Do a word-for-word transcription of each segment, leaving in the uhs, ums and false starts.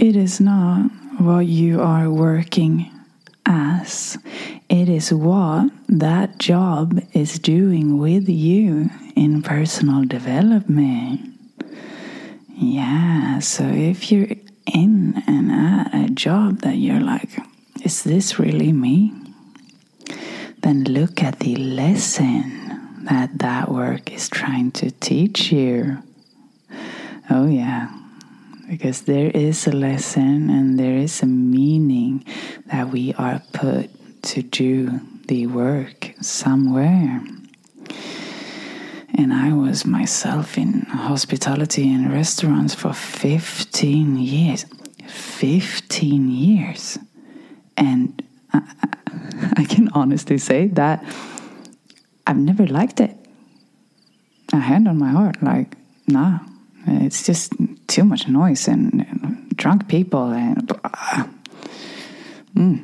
It is not what you are working as. It is what that job is doing with you in personal development. Yeah, so if you're in and at a job that you're like, is this really me? Then look at the lesson that that work is trying to teach you. Oh yeah, because there is a lesson and there is a meaning that we are put to do the work somewhere. And I was myself in hospitality and restaurants for fifteen years. fifteen years. And I, I can honestly say that I've never liked it. A hand on my heart, like, nah. It's just too much noise and, and drunk people. and uh, mm.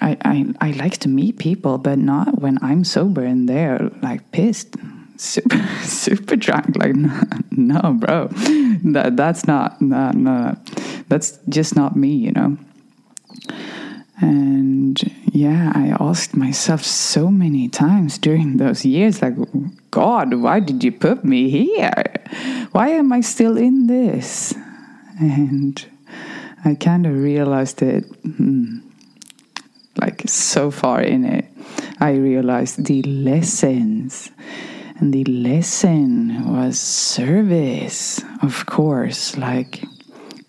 I, I I like to meet people, but not when I'm sober and they're like pissed. Super, super drunk. Like, no, no bro. That, that's not, no, no. That's just not me, you know. And yeah, I asked myself so many times during those years, like, God, why did you put me here? Why am I still in this? And I kind of realized it, hmm, like so far in it, I realized the lessons. And the lesson was service, of course, like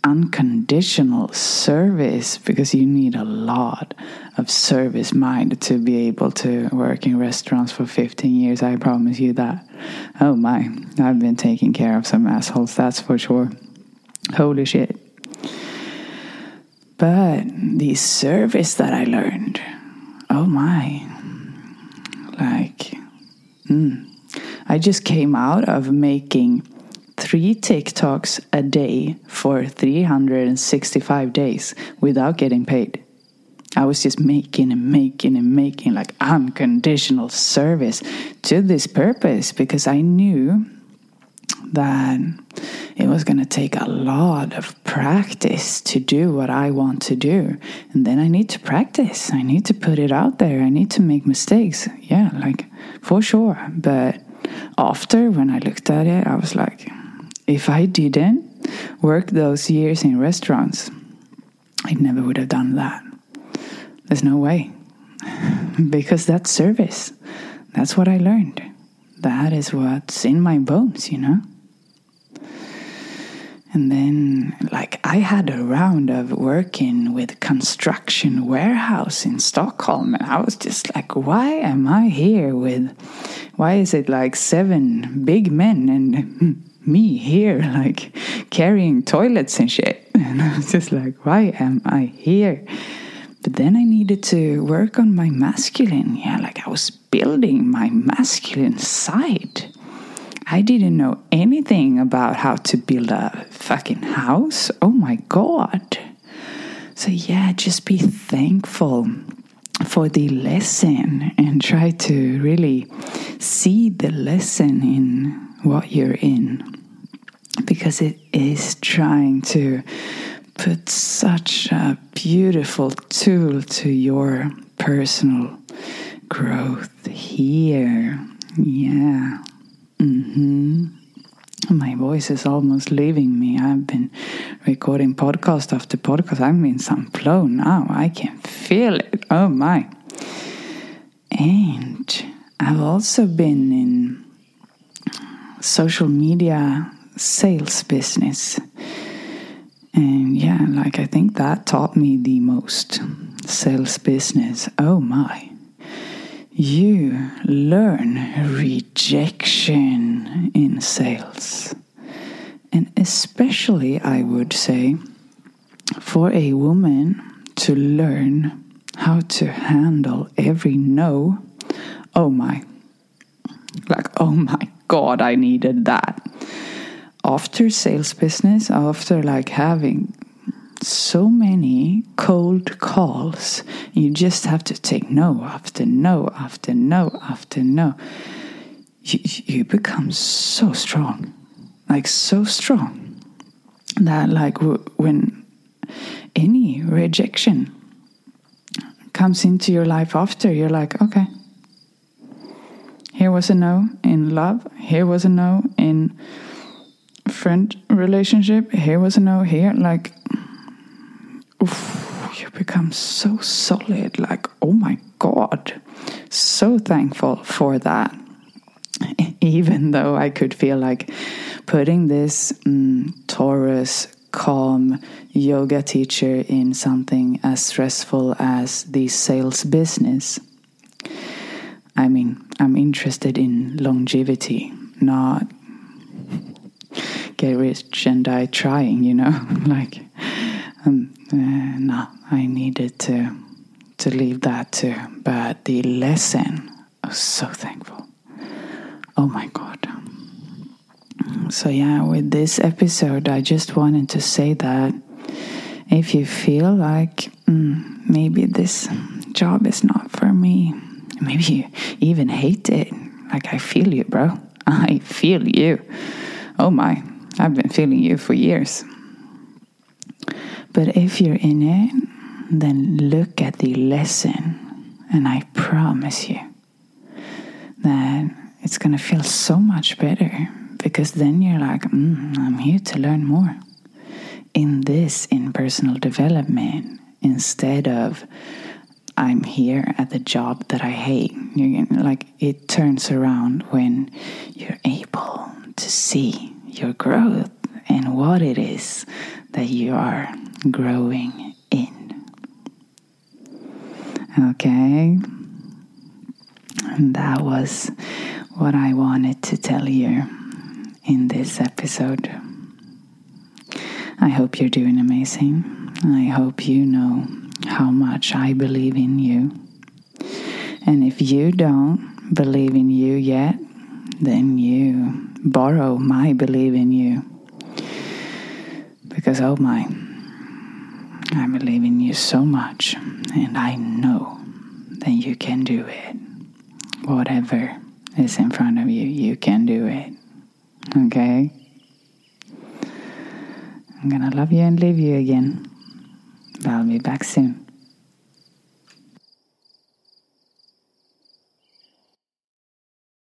unconditional service, because you need a lot of service mind to be able to work in restaurants for fifteen years. I promise you that. Oh my, I've been taking care of some assholes, that's for sure. Holy shit. But the service that I learned, oh my, like, mm, I just came out of making three TikToks a day for three hundred sixty-five days without getting paid. I was just making and making and making like unconditional service to this purpose, because I knew that it was going to take a lot of practice to do what I want to do. And then I need to practice. I need to put it out there. I need to make mistakes. Yeah, like for sure. But after, when I looked at it, I was like, if I didn't work those years in restaurants, I never would have done that. There's no way. Because that's service. That's what I learned. That is what's in my bones, you know? And then, like, I had a round of working with construction warehouse in Stockholm. And I was just like, why am I here with, why is it like seven big men and me here, like carrying toilets and shit? And I was just like, why am I here? But then I needed to work on my masculine. Yeah, like I was building my masculine side. I didn't know anything about how to build a fucking house. Oh my God. So yeah, just be thankful for the lesson and try to really see the lesson in what you're in, because it is trying to put such a beautiful tool to your personal growth here. Yeah. Mm-hmm. My voice is almost leaving me. I've been recording podcast after podcast. I'm in some flow now. I can feel it. Oh my. And I've also been in social media sales business. And yeah, like I think that taught me the most. Sales business. Oh my. You learn rejection in sales. And especially, I would say, for a woman to learn how to handle every no. Oh my. Like, oh my God, I needed that. After sales business, after like having so many cold calls, you just have to take no after no after no after no. You, you become so strong, like so strong. that like w- when any rejection comes into your life after, you're like, okay, here was a no in love, here was a no in friend relationship, here was a no here, like, oof, you become so solid, like, oh my God, so thankful for that. Even though I could feel like putting this mm, Taurus, calm yoga teacher in something as stressful as the sales business. I mean, I'm interested in longevity, not get rich and die trying, you know, like, um, uh, no, I needed to, to leave that too. But the lesson, I was so thankful. Oh my God. So yeah, with this episode, I just wanted to say that if you feel like mm, maybe this job is not for me, maybe you even hate it. Like, I feel you, bro. I feel you. Oh my, I've been feeling you for years. But if you're in it, then look at the lesson. And I promise you that it's going to feel so much better. Because then you're like, mm, I'm here to learn more. In this, in personal development, instead of I'm here at the job that I hate. You're like, it turns around when you're able to see your growth and what it is that you are growing in. Okay. And that was what I wanted to tell you in this episode. I hope you're doing amazing. I hope you know how much I believe in you. And if you don't believe in you yet, then you borrow my belief in you. Because oh my, I believe in you so much. And I know that you can do it. Whatever is in front of you, you can do it. Okay? I'm gonna love you and leave you again. But I'll be back soon.